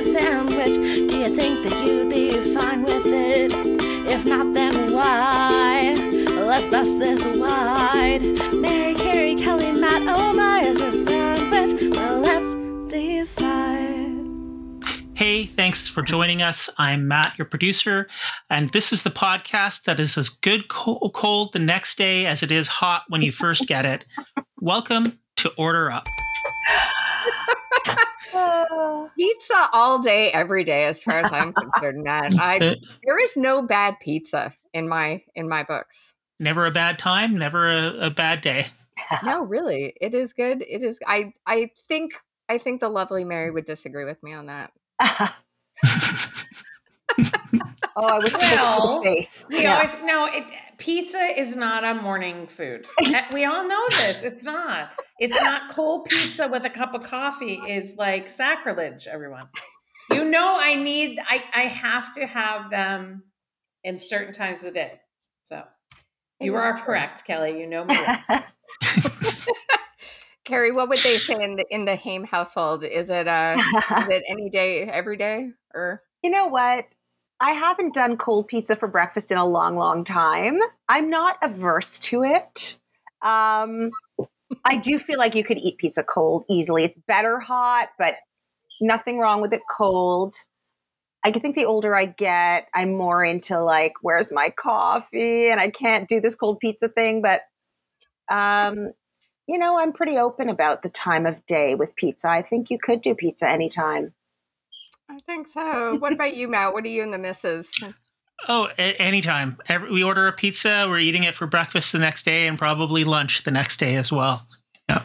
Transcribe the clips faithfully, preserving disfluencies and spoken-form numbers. cheese sandwich. Do you think that you'd be fine with it? If not, then why? Let's bust this wide. Mary, Carrie, Kelly, Matt, oh my, is a sandwich? Well, let's decide. Hey, thanks for joining us. I'm Matt, your producer, and this is the podcast that is as good cold the next day as it is hot when you first get it. Welcome to Order Up. Pizza all day, every day, as far as I'm concerned, Matt. I, there is no bad pizza in my in my books. Never a bad time, never a, a bad day. No, really, it is good. It is. I I think I think the lovely Mary would disagree with me on that. Oh, I wish well, face. We yeah. always no. It, pizza is not a morning food. We all know this. It's not. It's not. Cold pizza with a cup of coffee is like sacrilege. Everyone, you know, I need. I I have to have them in certain times of the day. So you are true. Correct, Kelly. You know me. Well. Carrie, what would they say in the in the Haim household? Is it uh, is it any day, every day, or you know what? I haven't done cold pizza for breakfast in a long, long time. I'm not averse to it. Um, I do feel like you could eat pizza cold easily. It's better hot, but nothing wrong with it cold. I think the older I get, I'm more into like, where's my coffee? And I can't do this cold pizza thing. But, um, you know, I'm pretty open about the time of day with pizza. I think you could do pizza anytime. I think so. What about you, Matt? What are you and the missus? Oh, a- anytime. Every, we order a pizza. We're eating it for breakfast the next day and probably lunch the next day as well. Yeah.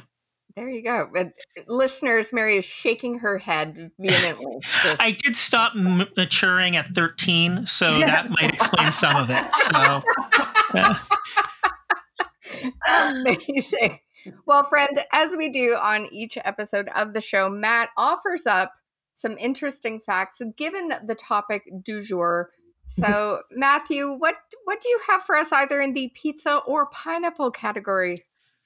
There you go. Uh, listeners, Mary is shaking her head vehemently. I did stop m- maturing at thirteen, so that might explain some of it. So yeah. Amazing. Well, friends, as we do on each episode of the show, Matt offers up some interesting facts given the topic du jour. So, Matthew, what what do you have for us either in the pizza or pineapple category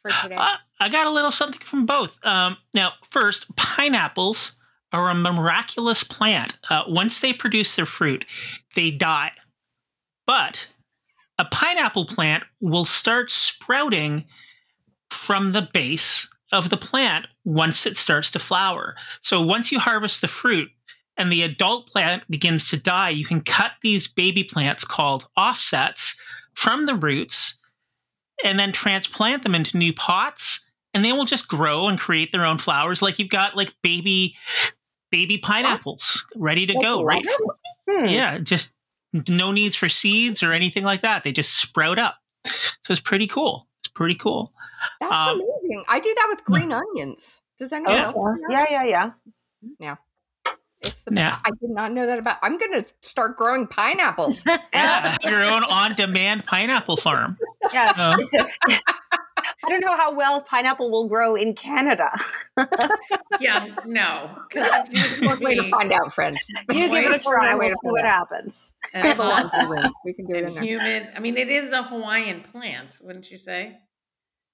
for today? Uh, I got a little something from both. Um, now, first, pineapples are a miraculous plant. Uh, once they produce their fruit, they die. But a pineapple plant will start sprouting from the base of the plant once it starts to flower. So once you harvest the fruit and the adult plant begins to die, you can cut these baby plants called offsets from the roots and then transplant them into new pots, and they will just grow and create their own flowers. Like you've got like baby baby pineapples ready to go, right? Hmm. Yeah, just no needs for seeds or anything like that. They just sprout up. So it's pretty cool. It's pretty cool. That's um, amazing. I do that with green yeah. onions. Does anyone yeah. else know that? Yeah, yeah, yeah. Yeah. It's the yeah. I did not know that about. I'm going to start growing pineapples. Yeah, your own on-demand pineapple farm. Yeah. Um, it's a, I don't know how well pineapple will grow in Canada. Yeah, no. It's one way to find out, friends. You give it a try. We'll see what happens. We have a lot to win. We can do it in there. Humid. I mean, it is a Hawaiian plant, wouldn't you say?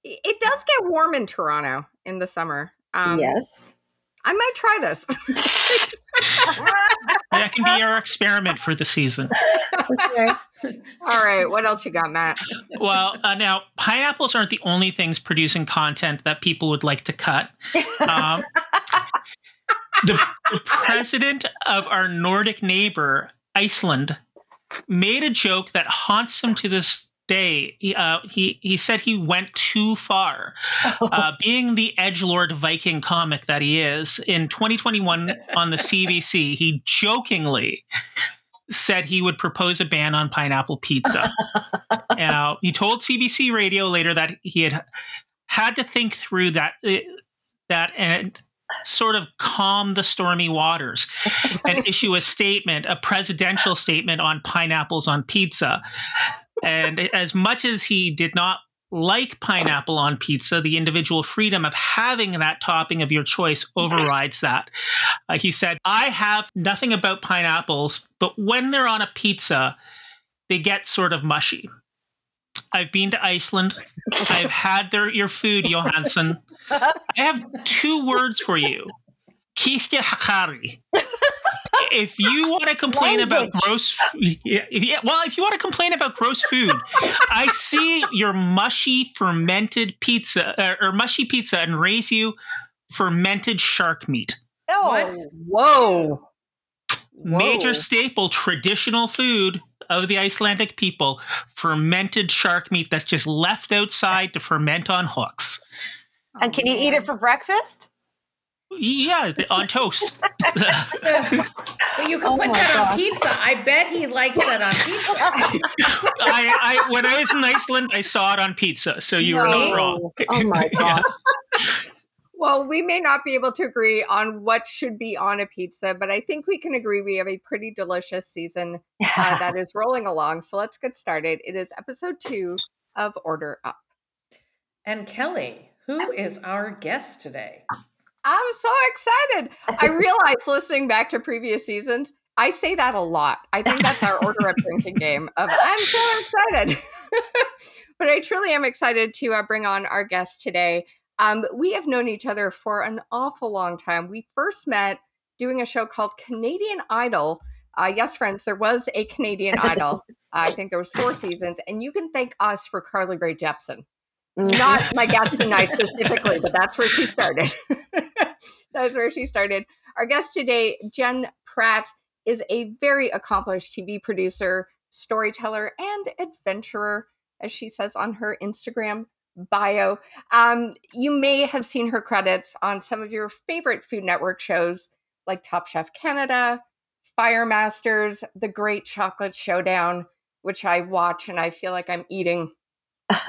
It does get warm in Toronto in the summer. Um, yes. I might try this. That can be our experiment for the season. Okay. All right. What else you got, Matt? Well, uh, now, pineapples aren't the only things producing content that people would like to cut. Um, the, the president of our Nordic neighbor, Iceland, made a joke that haunts him to this day. He, uh, he he said he went too far, oh. uh, being the edgelord Viking comic that he is. In twenty twenty-one on the C B C, he jokingly said he would propose a ban on pineapple pizza. Now, he told C B C Radio later that he had had to think through that uh, that and sort of calm the stormy waters and issue a statement, a presidential statement on pineapples on pizza. And as much as he did not like pineapple on pizza, the individual freedom of having that topping of your choice overrides that. Uh, he said, I have nothing about pineapples, but when they're on a pizza, they get sort of mushy. I've been to Iceland. I've had their, your food, Johansson. I have two words for you. Kistja hakari. if you want to complain about gross, yeah, yeah, well, if you want to complain about gross food, I see your mushy fermented pizza uh, or mushy pizza and raise you fermented shark meat. Oh, what? Whoa. Whoa. Major staple, traditional food of the Icelandic people, fermented shark meat that's just left outside to ferment on hooks. And can you eat it for breakfast? Yeah, on toast. But you can oh put that God. on pizza. I bet he likes that on pizza. I, I when I was in Iceland, I saw it on pizza, so you no. were not wrong. Oh my God. Yeah. Well, we may not be able to agree on what should be on a pizza, but I think we can agree we have a pretty delicious season uh, that is rolling along. So let's get started. It is episode two of Order Up. And Kelly, who is our guest today? I'm so excited. I realized listening back to previous seasons, I say that a lot. I think that's our Order Up drinking game of I'm so excited. But I truly am excited to uh, bring on our guest today. Um, we have known each other for an awful long time. We first met doing a show called Canadian Idol. Uh, yes, friends, there was a Canadian Idol. uh, I think there was four seasons. And you can thank us for Carly Rae Jepsen. Not my guest and I specifically, but that's where she started. That's where she started. Our guest today, Jen Pratt, is a very accomplished T V producer, storyteller, and adventurer, as she says on her Instagram bio. Um, you may have seen her credits on some of your favorite Food Network shows like Top Chef Canada, Fire Masters, The Great Chocolate Showdown, which I watch and I feel like I'm eating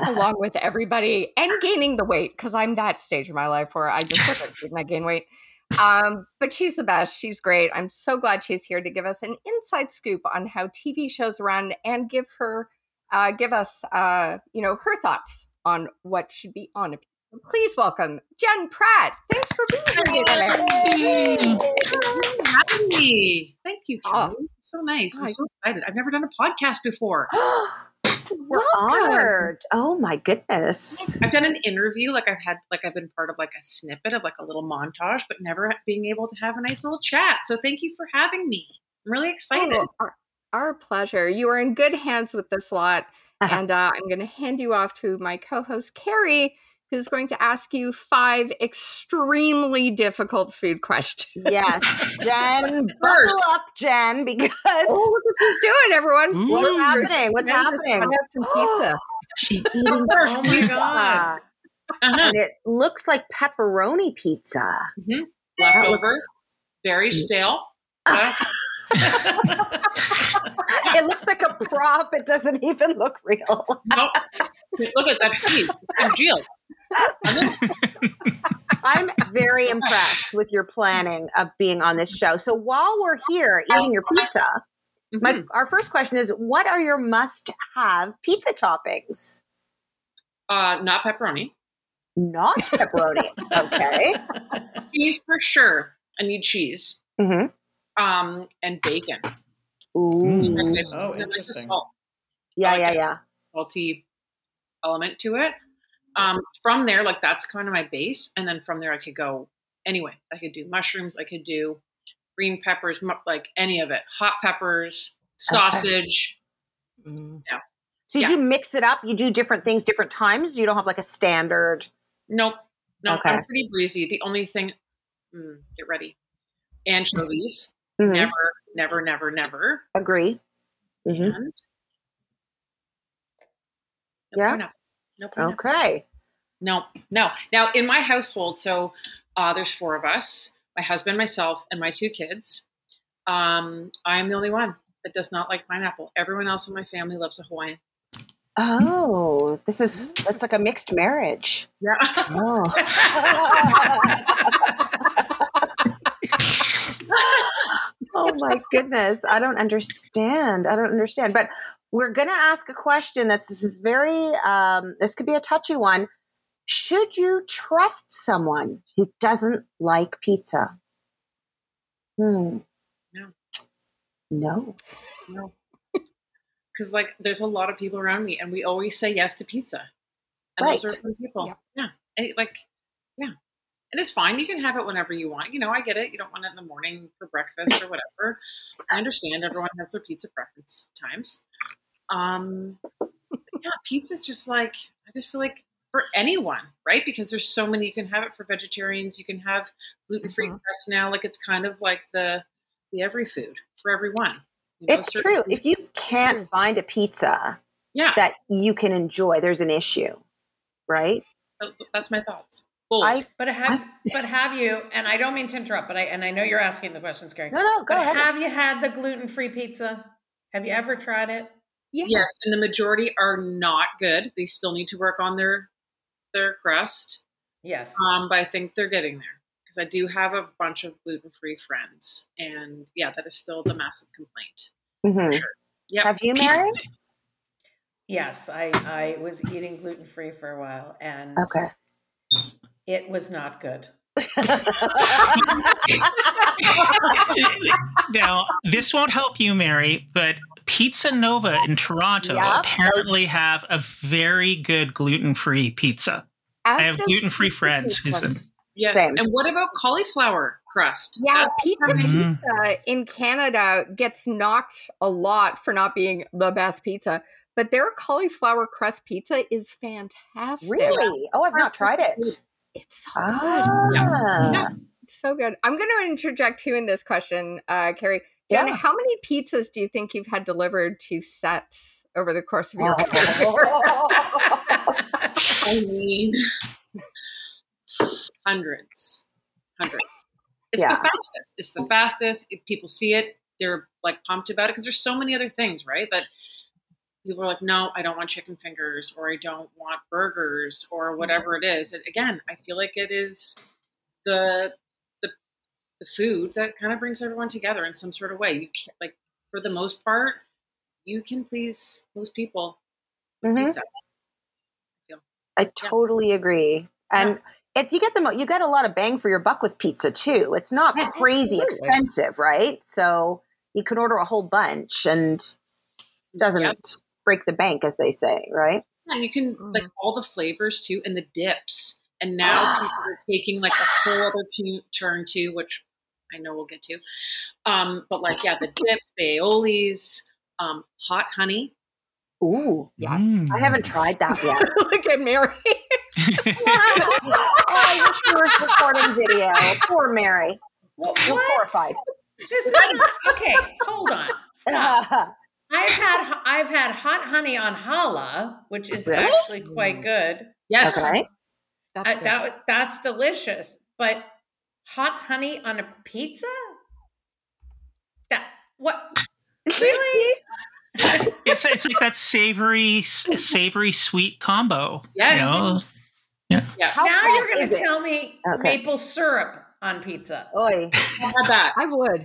along with everybody and gaining the weight because I'm that stage of my life where I just look at food and I gain weight. Um, but she's the best. She's great. I'm so glad she's here to give us an inside scoop on how T V shows run and give her, uh, give us, uh, you know, her thoughts on what should be on a pizza. Please welcome Jen Pratt. Thanks for being here today. Hey. Hey. Thank you, Kelly. Oh. So nice. I'm so excited. I've never done a podcast before. We're honored. Oh my goodness. I've done an interview. Like I've had, like I've been part of like a snippet of like a little montage, but never being able to have a nice little chat. So thank you for having me. I'm really excited. Oh, our, our pleasure. You are in good hands with this lot. Uh-huh. And uh, I'm going to hand you off to my co-host, Carrie, who's going to ask you five extremely difficult food questions. Yes. Jen, buckle up, Jen, because... Oh, look what she's doing, everyone. Mm. What's happening? What's Jen happening? I have some pizza. She's eating first. Oh, my God. Uh-huh. And it looks like pepperoni pizza. Mm-hmm. Leftover. Looks... Very stale. Uh. It looks like a prop. It doesn't even look real. No, nope. Look at that cheese. It's congealed. I'm very impressed with your planning of being on this show. So while we're here eating your pizza, mm-hmm. my, our first question is, what are your must-have pizza toppings? Uh, not pepperoni. Not pepperoni. Okay. Cheese for sure. I need cheese. Mm-hmm. Um, and bacon. Ooh. Oh, interesting. Yeah, like yeah, yeah. Salty element to it. Um, from there, like that's kind of my base. And then from there I could go anyway. I could do mushrooms. I could do green peppers, like any of it. Hot peppers, sausage. Okay. Mm. Yeah. So you yeah. do mix it up. You do different things, different times. You don't have like a standard. Nope. No, nope. Okay. I'm pretty breezy. The only thing, mm, get ready. Anchovies. Mm-hmm. Never, never, never, never. Agree. Mm-hmm. And no yeah. Pineapple. No pineapple. Okay. No, no. Now in my household, so uh, there's four of us, my husband, myself, and my two kids. Um, I'm the only one that does not like pineapple. Everyone else in my family loves a Hawaiian. Oh, this is, it's like a mixed marriage. Yeah. Oh. Oh my goodness. I don't understand. I don't understand. But we're going to ask a question that's this is very, um, this could be a touchy one. Should you trust someone who doesn't like pizza? Hmm. No. No. No. Because like there's a lot of people around me and we always say yes to pizza. And right. Those are some people. Yeah. yeah. And like, yeah. And it's fine. You can have it whenever you want. You know, I get it. You don't want it in the morning for breakfast or whatever. I understand everyone has their pizza preference times. Um, yeah, pizza's just like, I just feel like for anyone, right? Because there's so many, you can have it for vegetarians. You can have gluten-free mm-hmm. crust now. Like it's kind of like the, the every food for everyone. You know, it's true. Food. If you can't find a pizza yeah. that you can enjoy, there's an issue, right? That's my thoughts. I, but have I, but have you? And I don't mean to interrupt, but I and I know you're asking the questions, Gary. No, no, go but ahead. Have you had the gluten-free pizza? Have you ever tried it? Yes. yes, and the majority are not good. They still need to work on their their crust. Yes, um, but I think they're getting there because I do have a bunch of gluten-free friends, and yeah, that is still the massive complaint. Mm-hmm. For sure. Yeah. Have you, Mary? Yes, I I was eating gluten-free for a while, and okay. It was not good. Now, this won't help you, Mary, but Pizza Nova in Toronto yep. apparently have a very good gluten-free pizza. As I have gluten-free friends. Susan. Yes. Same. And what about cauliflower crust? Yeah, That's pizza pizza mm. in Canada gets knocked a lot for not being the best pizza. But their cauliflower crust pizza is fantastic. Really? Oh, I've not tried it. It's so ah. good. Yeah. Yeah. It's so good. I'm going to interject too in this question, uh, Carrie. Jen, yeah. how many pizzas do you think you've had delivered to sets over the course of your oh. career? I mean, hundreds. Hundreds. It's yeah. the fastest. It's the fastest. If people see it, they're like pumped about it because there's so many other things, right? That people are like, no, I don't want chicken fingers or I don't want burgers or whatever it is. And again, I feel like it is the the the food that kind of brings everyone together in some sort of way. You can't, like, for the most part, you can please most people. Mm-hmm. Yeah. I totally yeah. agree. And yeah. if you get the mo- you get a lot of bang for your buck with pizza too. It's not yes. crazy expensive, right? So you can order a whole bunch and it doesn't yep. break the bank, as they say, right? And you can mm. like all the flavors too, and the dips. And now people are taking like a whole other t- turn too, which I know we'll get to. Um, but like, yeah, the dips, the aiolis, um, hot honey. Ooh, yes. Mm. I haven't tried that yet. Look at Mary. Oh, I wish we were recording video. Poor Mary. What? You're horrified. This is, okay, hold on. Stop. Uh, I've had I've had hot honey on challah, which is really? actually quite good. Yes, okay. that's, I, good. That, that's delicious. But hot honey on a pizza? That what? Really? it's it's like that savory savory sweet combo. Yes. You know? Yeah. yeah. Now you're going to tell me okay. maple syrup on pizza. Oy, how about that? I would.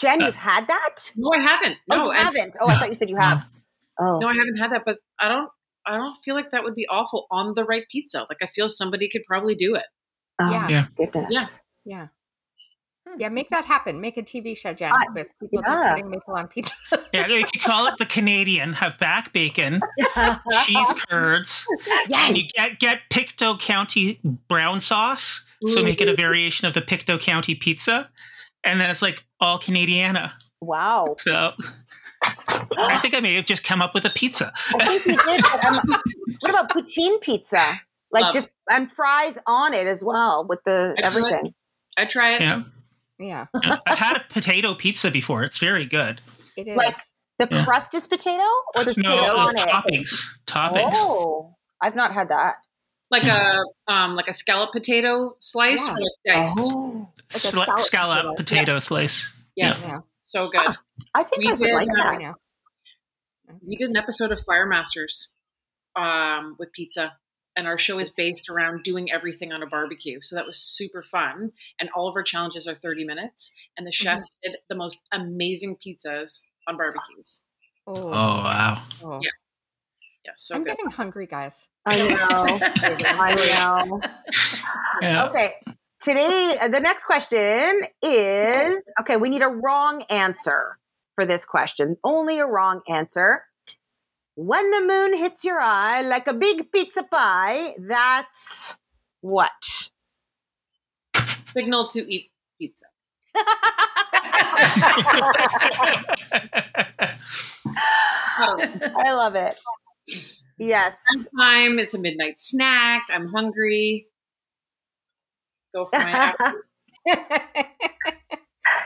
Jen, you've had that? No, I haven't. No, oh, you I haven't. Oh, I thought you said you have. Oh, no, I haven't had that. But I don't. I don't feel like that would be awful on the right pizza. Like I feel somebody could probably do it. Oh, yeah. yeah. Goodness. Yeah. Yeah. Hmm. yeah. Make that happen. Make a T V show, Jen, uh, with people yeah. just putting maple on pizza. Yeah, you could call it the Canadian. Have back bacon, cheese curds, yes. and you get get Pictou County brown sauce. Ooh. So make it a variation of the Pictou County pizza. And then it's like all Canadiana. Wow. So I think I may have just come up with a pizza. I think you did. But, um, what about poutine pizza? Like Love. just, and fries on it as well with the I everything. It. I try it. Yeah. yeah. yeah. I've had a potato pizza before. It's very good. It is. Like the yeah. crust is potato or there's no, potato on it? Toppings. Toppings. Oh, I've not had that. Like mm. a um, like a scallop potato slice, yeah. like oh. Sl- like scallop, scallop potato yeah. slice. Yeah. yeah, so good. Ah, I think we I would did, like uh, that. Now. We did an episode of Fire Masters um, with pizza, and our show is based around doing everything on a barbecue. So that was super fun, and all of our challenges are thirty minutes. And the chefs mm-hmm. did the most amazing pizzas on barbecues. Oh, oh wow! Oh. Yeah, yeah, so I'm good. getting hungry, guys. I know. I know. Yeah. Okay. Today, the next question is, okay, we need a wrong answer for this question. Only a wrong answer. When the moon hits your eye like a big pizza pie, that's what? Signal to eat pizza. Oh, I love it. Yes. Time is a midnight snack. I'm hungry. Go for my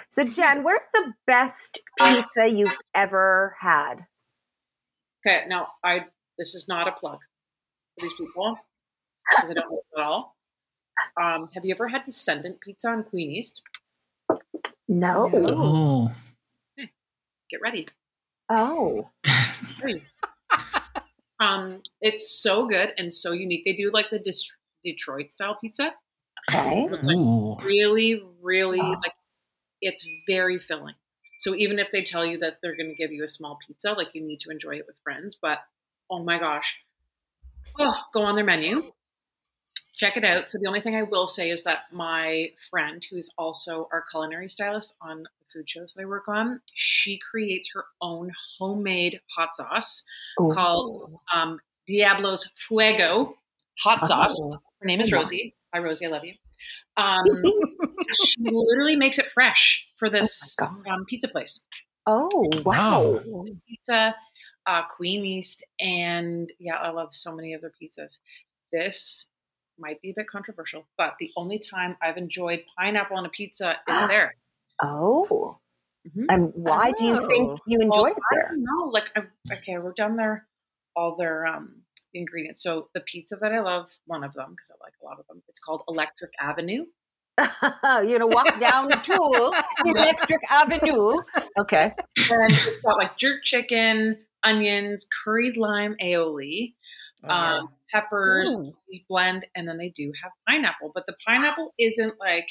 So Jen, where's the best pizza you've ever had? Okay, now I this is not a plug for these people because I don't know it at all. Um, have you ever had Descendant Pizza on Queen East? No. Oh. Okay. Get ready. Oh. Get ready. Um, it's so good and so unique. They do like the Dist- Detroit style pizza. Okay. So it's like Ooh. really, really oh. like it's very filling. So even if they tell you that they're going to give you a small pizza, like you need to enjoy it with friends. But oh my gosh, oh, go on their menu, check it out. So the only thing I will say is that my friend, who is also our culinary stylist on the food shows that I work on, she creates her own homemade hot sauce Ooh. called um, Diablo's Fuego Hot Sauce. Uh-huh. Her name is Rosie. Hi, Rosie. I love you. Um, she literally makes it fresh for this oh um, pizza place. Oh, wow. wow. Pizza, uh, Queen East, and yeah, I love so many other pizzas. This might be a bit controversial, but the only time I've enjoyed pineapple on a pizza is there. Oh. Mm-hmm. And why do you think you enjoyed well, it there? I don't know. Like, I, okay, I wrote down their, all their... Um, ingredients. So the pizza that I love, one of them, because I like a lot of them, it's called Electric Avenue. You're gonna walk down to Electric Avenue. Okay. And it's got like jerk chicken, onions, curried lime aioli, oh, um, wow. peppers, mm. cheese blend, and then they do have pineapple. But the pineapple isn't like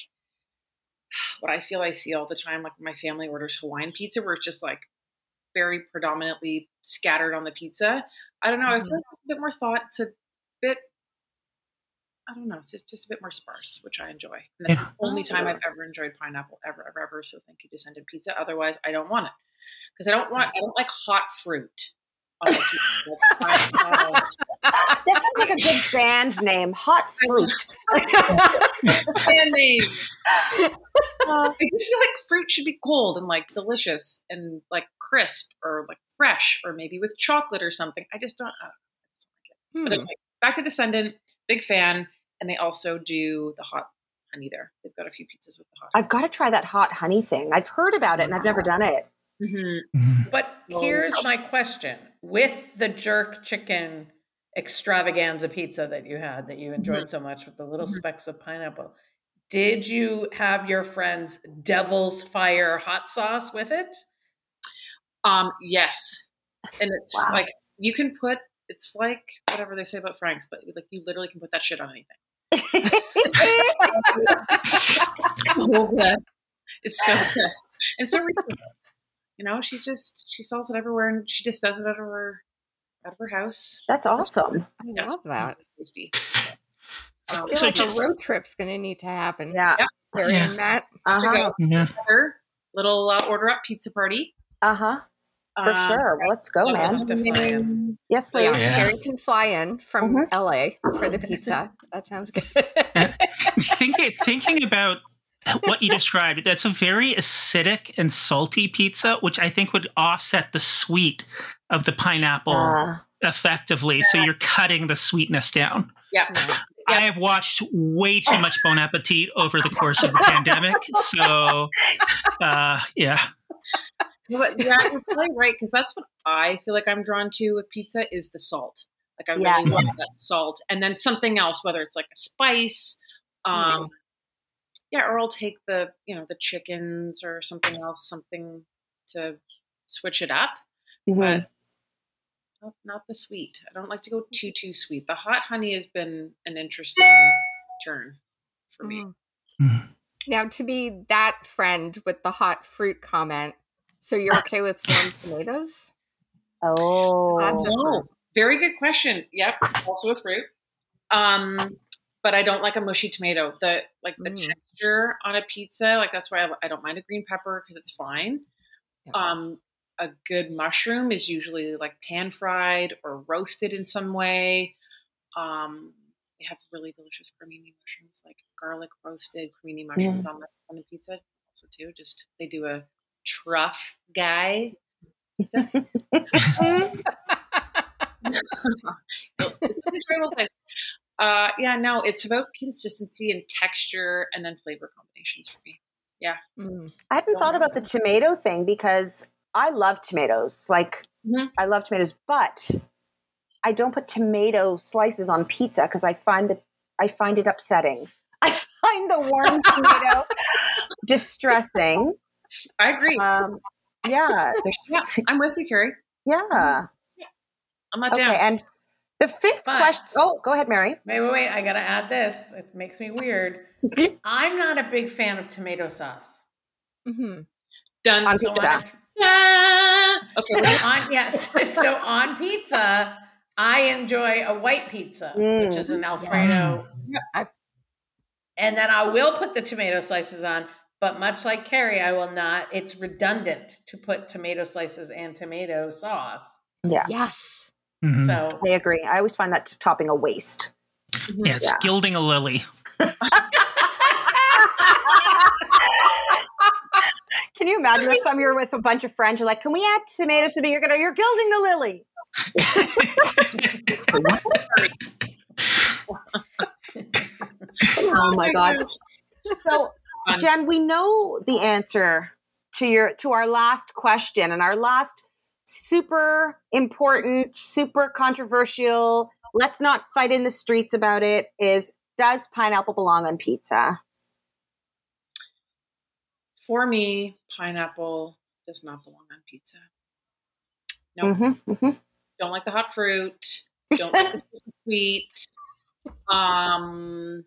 what I feel I see all the time. Like my family orders Hawaiian pizza where it's just like very predominantly scattered on the pizza. I don't know. Mm-hmm. I feel like it's a bit more thought. It's a bit, I don't know. It's just, just a bit more sparse, which I enjoy. And that's yeah. the only time I've ever enjoyed pineapple ever, ever, ever. So thank you, Descendant Pizza. Otherwise, I don't want it because I don't want, I don't like hot fruit. On the pizza. That sounds like a good band name. Hot fruit. Band name. Uh, I just feel like fruit should be cold and like delicious and like crisp or like fresh or maybe with chocolate or something. I just don't. I don't know. Hmm. But anyway, back to Descendant, big fan, and they also do the hot honey there. They've got a few pizzas with the hot. I've honey. Got to try that hot honey thing. I've heard about it and I've never done it. Mm-hmm. But here's my question: with the jerk chicken extravaganza pizza that you had, that you enjoyed mm-hmm. so much, with the little mm-hmm. specks of pineapple. Did you have your friend's Devil's Fire hot sauce with it? Um, yes. And it's wow. like, you can put, it's like whatever they say about Frank's, but like you literally can put that shit on anything. So good. It's so good. And so reasonable. You know, she just, she sells it everywhere and she just does it out of her, out of her house. That's awesome. I yeah, love that. Tasty. I feel so like just, a road trip's going to need to happen. Yeah. Yep. yeah. That. Uh-huh. yeah. Little uh, order up pizza party. Uh-huh. For um, sure. Well, let's go, man. Then, yes, please. Yeah. Yeah. Carrie can fly in from mm-hmm. L A for the pizza. That sounds good. thinking, thinking about what you described, that's a very acidic and salty pizza, which I think would offset the sweet of the pineapple uh, effectively. Yeah. So you're cutting the sweetness down. Yeah. yeah. I have watched way too much Bon Appetit over the course of the pandemic. So, uh, yeah. But yeah, you're probably right, because that's what I feel like I'm drawn to with pizza is the salt. Like, I yes. really love that salt. And then something else, whether it's like a spice. Um, mm. Yeah, or I'll take the, you know, the chickens or something else, something to switch it up. Mm-hmm. But not the sweet. I don't like to go too, too sweet. The hot honey has been an interesting turn for me. Now, to be that friend with the hot fruit comment, so you're okay with warm tomatoes? Oh. That's a oh, very good question. Yep. Also a fruit. Um, but I don't like a mushy tomato. The Like the mm. texture on a pizza, like that's why I, I don't mind a green pepper because it's fine. Yeah. Um. A good mushroom is usually like pan fried or roasted in some way. Um, They have really delicious cremini mushrooms, like garlic roasted cremini mushrooms yeah. on, the, on the pizza. Also, too, just they do a truff guy pizza. It's an incredible place. Uh, yeah, no, it's about consistency and texture, and then flavor combinations for me. Yeah, mm. I hadn't Don't thought about that. The tomato thing because I love tomatoes. Like mm-hmm. I love tomatoes, but I don't put tomato slices on pizza because I find that I find it upsetting. I find the warm tomato distressing. I agree. Um, yeah, yeah, I'm with you, Carrie. Yeah, yeah. I'm not okay, down. And the fifth but, question. Oh, go ahead, Mary. Wait, wait, wait. I gotta add this. It makes me weird. I'm not a big fan of tomato sauce. Mm-hmm. Done on so pizza. I, ah! Okay. So on, yes. So on pizza, I enjoy a white pizza, mm. which is an Alfredo. Yeah. I, and then I will put the tomato slices on, but much like Carrie, I will not. It's redundant to put tomato slices and tomato sauce. Yeah. Yes. Mm-hmm. So I agree. I always find that t- topping a waste. Yeah, it's yeah. gilding a lily. Can you imagine if some you're with a bunch of friends, you're like, can we add tomatoes to be you're gonna you're gilding the lily? Oh my God. So Jen, we know the answer to your to our last question and our last super important, super controversial, let's not fight in the streets about it, is does pineapple belong on pizza? For me, pineapple does not belong on pizza. No. Nope. Mm-hmm, mm-hmm. Don't like the hot fruit. Don't like the sweet. Um,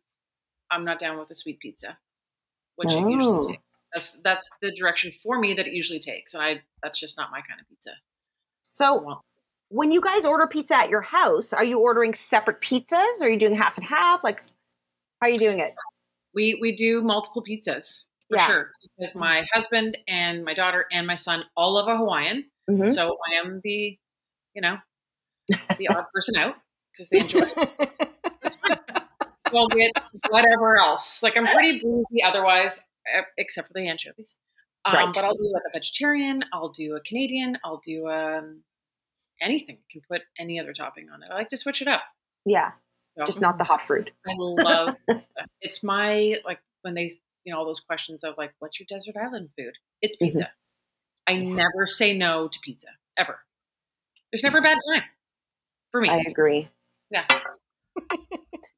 I'm not down with the sweet pizza, which oh. it usually takes. That's that's the direction for me that it usually takes. And I that's just not my kind of pizza. So when you guys order pizza at your house, are you ordering separate pizzas? Or are you doing half and half? Like, how are you doing it? We we do multiple pizzas. For yeah. sure, because my husband and my daughter and my son all love a Hawaiian, mm-hmm. so I am the, you know, the odd person out because they enjoy it. We'll get whatever else. Like I'm pretty bougie otherwise, except for the anchovies. Um, right. But I'll do like a vegetarian. I'll do a Canadian. I'll do um, anything. I can put any other topping on it. I like to switch it up. Yeah, so, just not the hot fruit. I love. It's my like when they. You know, all those questions of like, what's your desert island food? It's pizza. Mm-hmm. I never say no to pizza, ever. There's never a bad time for me. I agree. Yeah.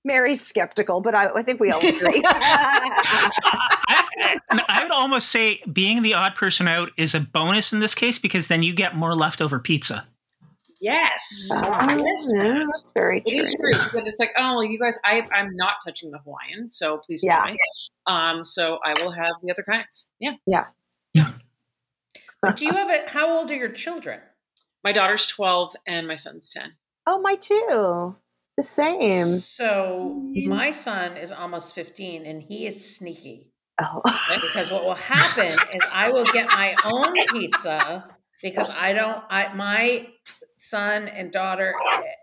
Mary's skeptical, but I, I think we all agree. I, I would almost say being the odd person out is a bonus in this case because then you get more leftover pizza. Yes. Oh, that. That's very it true. It is true. Because it's like, oh, well, you guys, I, I'm not touching the Hawaiian, so please yeah. don't. Um, so I will have the other kinds. Yeah. Yeah. Yeah. Do you have it? How old are your children? My daughter's twelve and my son's ten. Oh, my two. The same. So my son is almost fifteen and he is sneaky. Oh. Right? Because what will happen is I will get my own pizza because I don't, I, my son and daughter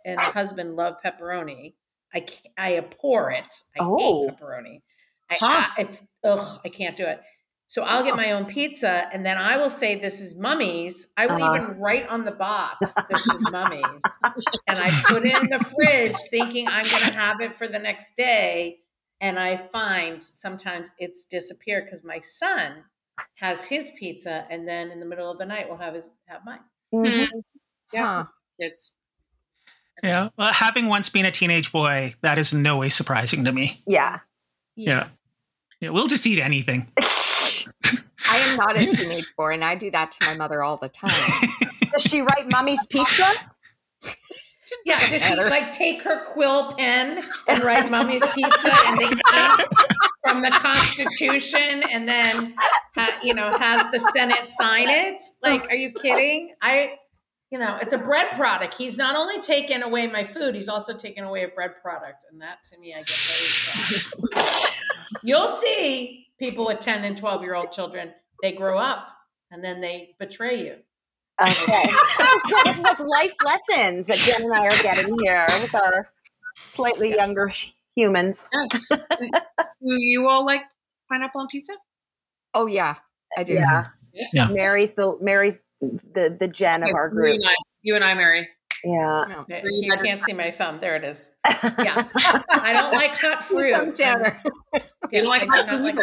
and husband love pepperoni. I can't, I abhor it. I oh. hate pepperoni. I, huh. I, it's, ugh, I can't do it. So I'll get my own pizza and then I will say, this is Mummy's. I will uh-huh. even write on the box, this is Mummy's. And I put it in the fridge thinking I'm going to have it for the next day. And I find sometimes it's disappeared because my son has his pizza and then in the middle of the night we'll have his have mine. Mm-hmm. Yeah. Huh. It's yeah. Well, having once been a teenage boy, that is in no way surprising to me. Yeah. Yeah. Yeah. Yeah, we'll just eat anything. I am not a teenage boy and I do that to my mother all the time. Does she write Mummy's pizza? Yeah, does she like take her quill pen and write Mummy's pizza and they from the Constitution and then ha- you know has the Senate sign it? Like, are you kidding? I you know, it's a bread product. He's not only taken away my food, he's also taken away a bread product. And that to me I get very proud. You'll see people with ten and twelve year old children, they grow up and then they betray you. Okay. This is kind of like life lessons that Jen and I are getting here with our slightly yes. younger humans. Yes. You all like pineapple on pizza? Oh yeah, I do. Yeah, yes. yeah. Mary's the Mary's the the Jen yes, of our group. You and I, you and I Mary. Yeah, no, you can't see my thumb. There it is. Yeah, I don't like hot fruit. Yeah, I don't like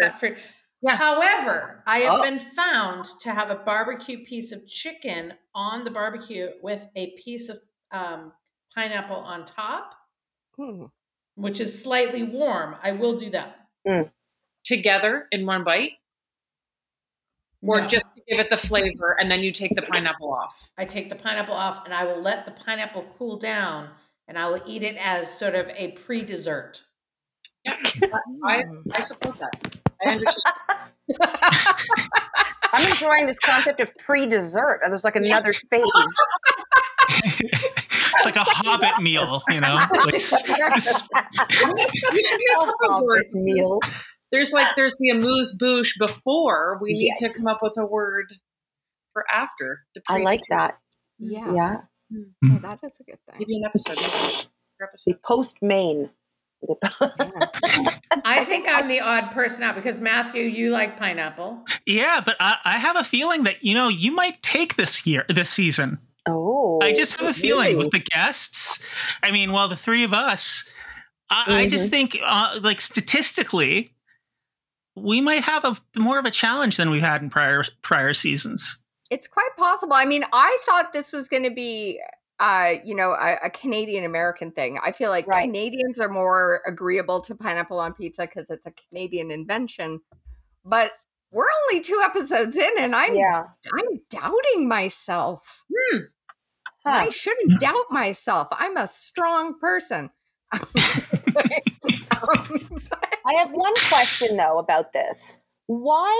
hot fruit. Yeah. However, I have oh. been found to have a barbecue piece of chicken on the barbecue with a piece of um, pineapple on top, mm. which is slightly warm. I will do that. Mm. Together in one bite? Or no. just to give it the flavor and then you take the pineapple off? I take the pineapple off and I will let the pineapple cool down and I will eat it as sort of a pre-dessert. Yeah, I, I suppose that. I understand. I'm enjoying this concept of pre-dessert. There's like another yeah. phase. It's like a hobbit meal, you know? Like, hobbit meal. There's like, there's the amuse-bouche before. We need yes. to come up with a word for after. I like that. Yeah. Yeah. Mm-hmm. Oh, that is a good thing. Give you an episode. The post-main. I think I'm the odd person out because Matthew, you like pineapple. Yeah, but I, I have a feeling that, you know, you might take this year, this season. Oh, I just have a feeling really? with the guests. I mean, well, the three of us, I, mm-hmm. I just think uh, like statistically, we might have a more of a challenge than we've had in prior prior seasons. It's quite possible. I mean, I thought this was going to be Uh, you know, a, a Canadian-American thing. I feel like right. Canadians are more agreeable to pineapple on pizza because it's a Canadian invention. But we're only two episodes in, and I'm yeah. I'm doubting myself. Hmm. Huh. I shouldn't yeah. doubt myself. I'm a strong person. um, but... I have one question though about this. Why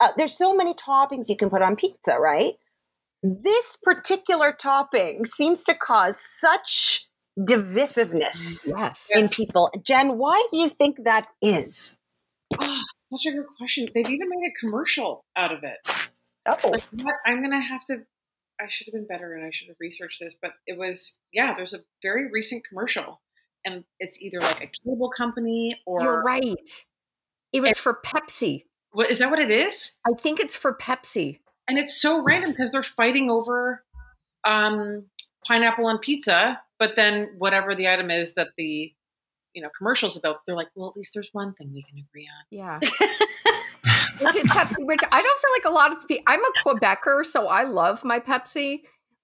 uh, there's so many toppings you can put on pizza, right? This particular topping seems to cause such divisiveness yes. in people. Jen, why do you think that is? Oh, such a good question. They've even made a commercial out of it. Oh. Like, what? I'm going to have to, I should have been better and I should have researched this, but it was, yeah, there's a very recent commercial and it's either like a cable company or. You're right. It was for Pepsi. What, is that what it is? I think it's for Pepsi. And it's so random because they're fighting over um, pineapple on pizza, but then whatever the item is that the, you know, commercial's about, they're like, well, at least there's one thing we can agree on. Yeah. which is Pepsi, which I don't feel like a lot of people, I'm a Quebecer, so I love my Pepsi,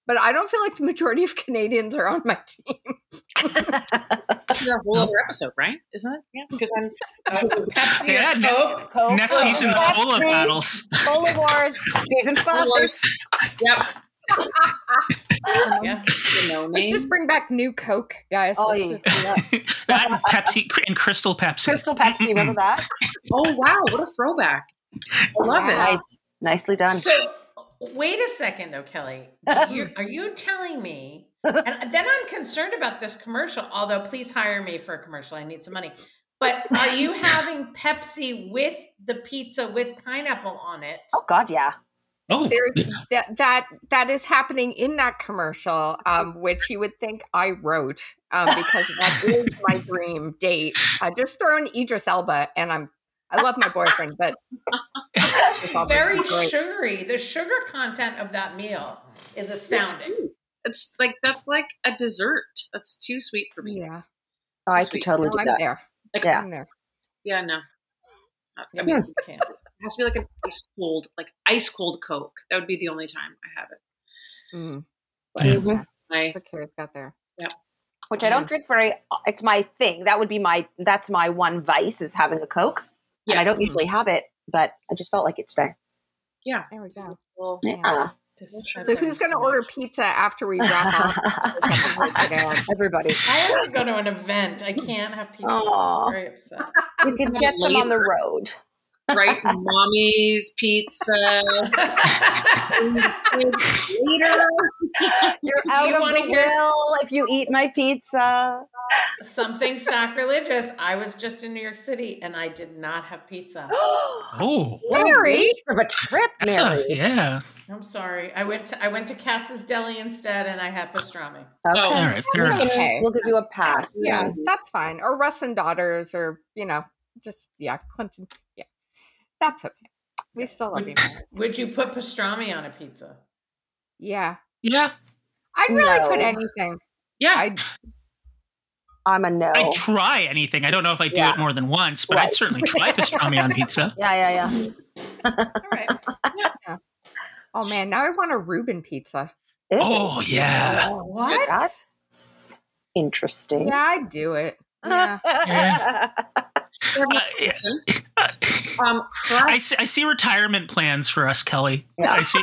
but I don't feel like the majority of Canadians are on my team. That's a whole other episode, right? Isn't it? Yeah, because I'm uh, Pepsi. Yeah, and Coke, Coke, Coke, next Coke, season, the Cola battles. Cola Wars, season five. Yep. um, yeah. Let's just bring back new Coke, guys. Oh, yeah. Just do that. That Pepsi and Crystal Pepsi. Crystal Pepsi, remember that? Oh, wow. What a throwback. I love wow. it. Nice. Nicely done. So, wait a second, though, Kelly. You, are you telling me? And then I'm concerned about this commercial, although please hire me for a commercial. I need some money. But are you having Pepsi with the pizza with pineapple on it? Oh, God, yeah. Oh, there, that, that that is happening in that commercial, um, which you would think I wrote um, because that is my dream date. I just throw in Idris Elba, and I'm I love my boyfriend, but it's very sugary. The sugar content of that meal is astounding. It's like that's like a dessert. That's too sweet for me. Yeah, oh, I could totally no, do I'm that. There. Like, yeah. I'm there. Yeah, no. I mean, you can't. It has to be like an ice cold, like ice cold Coke. That would be the only time I have it. Mm. But mm-hmm. I, that's what got there. Yeah. Which I don't drink very. It's my thing. That would be my. That's my one vice is having a Coke, yeah. and I don't usually have it, but I just felt like it today. Yeah. There we go. Well, yeah. yeah. So who's going to order pizza after we wrap up? Everybody. I have to go to an event. I can't have pizza. I'm very upset. You can get them on the road. right? Mommy's Pizza. You're out of the will if you eat my pizza. Something sacrilegious. I was just in New York City and I did not have pizza. Oh, Mary, of a trip, Mary. A, yeah. I'm sorry. I went to I went to Katz's Deli instead, and I had pastrami. Okay. Oh, all right, fair okay. enough. Okay. We'll give you a pass. Yeah, mm-hmm. That's fine. Or Russ and Daughters, or you know, just yeah, Clinton. Yeah, that's okay. We still love you. Would you put pastrami on a pizza? Yeah. Yeah. I'd really no. put anything. Yeah. I'd, I'm a no. I'd try anything. I don't know if I do yeah. it more than once, but right. I'd certainly try pastrami on pizza. Yeah, yeah, yeah. All right. Yeah. Yeah. Oh man, now I want a Reuben pizza. Ew. Oh yeah. Oh, what? That's interesting. Yeah, I'd do it. Yeah. yeah. Uh, yeah. um, I, see, I see retirement plans for us, Kelly. Yeah. I see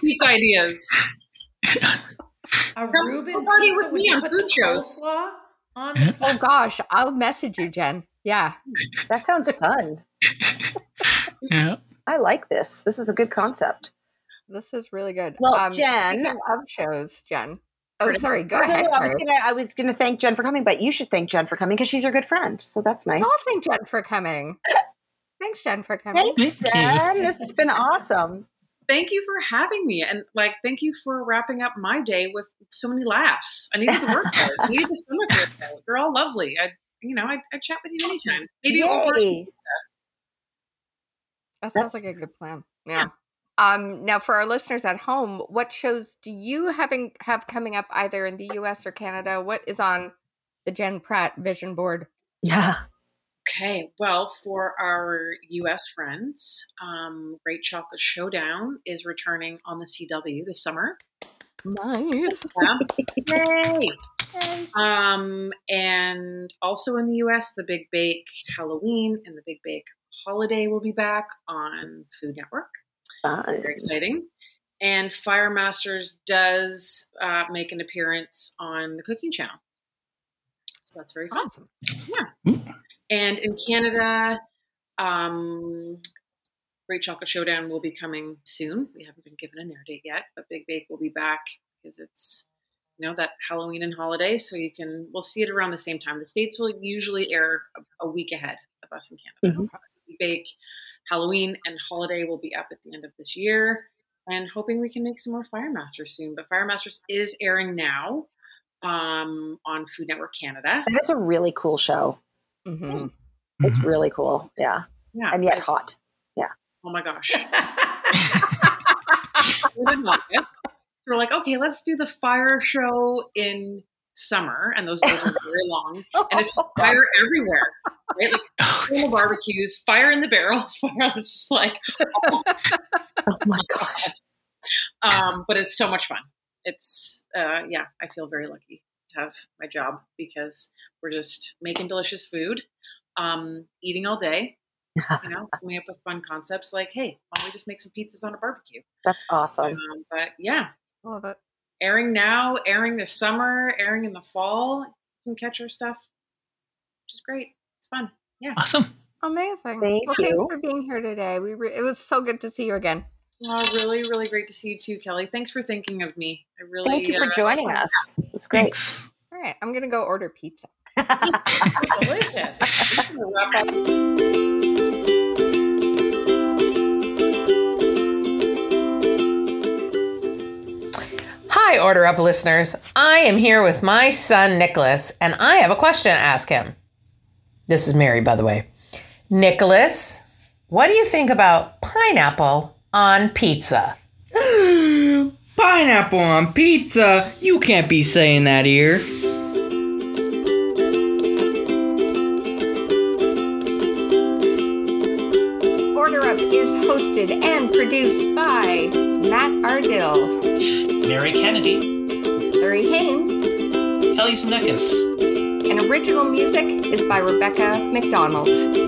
pizza ideas. A Reuben party with me on food shows. Oh gosh, I'll message you, Jen. Yeah, that sounds fun. yeah. I like this. This is a good concept. This is really good. Well, um, Jen, speaking of shows, Jen. Oh, sorry. Go no, ahead. No, no, I was gonna. I was gonna thank Jen for coming, but you should thank Jen for coming because she's your good friend. So that's nice. I'll thank Jen for coming. Thanks, Jen, for coming. Thanks, Jen. This has been awesome. Thank you for having me, and like, thank you for wrapping up my day with so many laughs. I needed the work code. I needed the stomach work code. You're all lovely. I, you know, I I chat with you anytime. Maybe over. That sounds That's, like a good plan. Yeah. yeah. Um, now, for our listeners at home, what shows do you having have coming up either in the U S or Canada? What is on the Jen Pratt vision board? Yeah. Okay. Well, for our U S friends, um, Great Chocolate Showdown is returning on the C W this summer. Nice. Yeah. Yay. Um, and also in the U S, The Big Bake Halloween and The Big Bake Holiday will be back on Food Network. Fun. Very exciting. And Fire Masters does uh, make an appearance on the Cooking Channel. So that's very fun. Awesome. Yeah. Mm-hmm. And in Canada, um, Great Chocolate Showdown will be coming soon. We haven't been given an air date yet, but Big Bake will be back because it's, you know, that Halloween and holiday. So you can, we'll see it around the same time. The States will usually air a, a week ahead of us in Canada. Mm-hmm. Bake, Halloween, and Holiday will be up at the end of this year, and hoping we can make some more Fire Masters soon. But Fire Masters is airing now um, on Food Network Canada. That is a really cool show. Mm-hmm. It's mm-hmm. really cool. Yeah. yeah. And yet hot. Yeah. Oh my gosh. We're like, okay, let's do the fire show in summer, and those days are very long, and it's just fire everywhere, right? Like normal barbecues, fire in the barrels, fire. It's just like, oh, oh my god! Um, but it's so much fun. It's uh, yeah, I feel very lucky to have my job because we're just making delicious food, um, eating all day, you know, coming up with fun concepts. Like, hey, why don't we just make some pizzas on a barbecue? That's awesome. Um, but yeah, I love it. Airing now, airing this summer, airing in the fall. You can catch our stuff, which is great. It's fun. Yeah. Awesome. Amazing. Thank well, you. Thanks for being here today. We re- It was so good to see you again. Oh, really, really great to see you too, Kelly. Thanks for thinking of me. I really Thank you for uh, joining us. This was great. Thanks. All right. I'm going to go order pizza. Delicious. Hi, Order Up listeners. I am here with my son, Nicholas, and I have a question to ask him. This is Mary, by the way. Nicholas, what do you think about pineapple on pizza? Pineapple on pizza? You can't be saying that here. Order Up is hosted and produced by Matt Ardill, Mary Kennedy, Larry Hayne, Kelly Zemeckis, and original music is by Rebecca McDonald.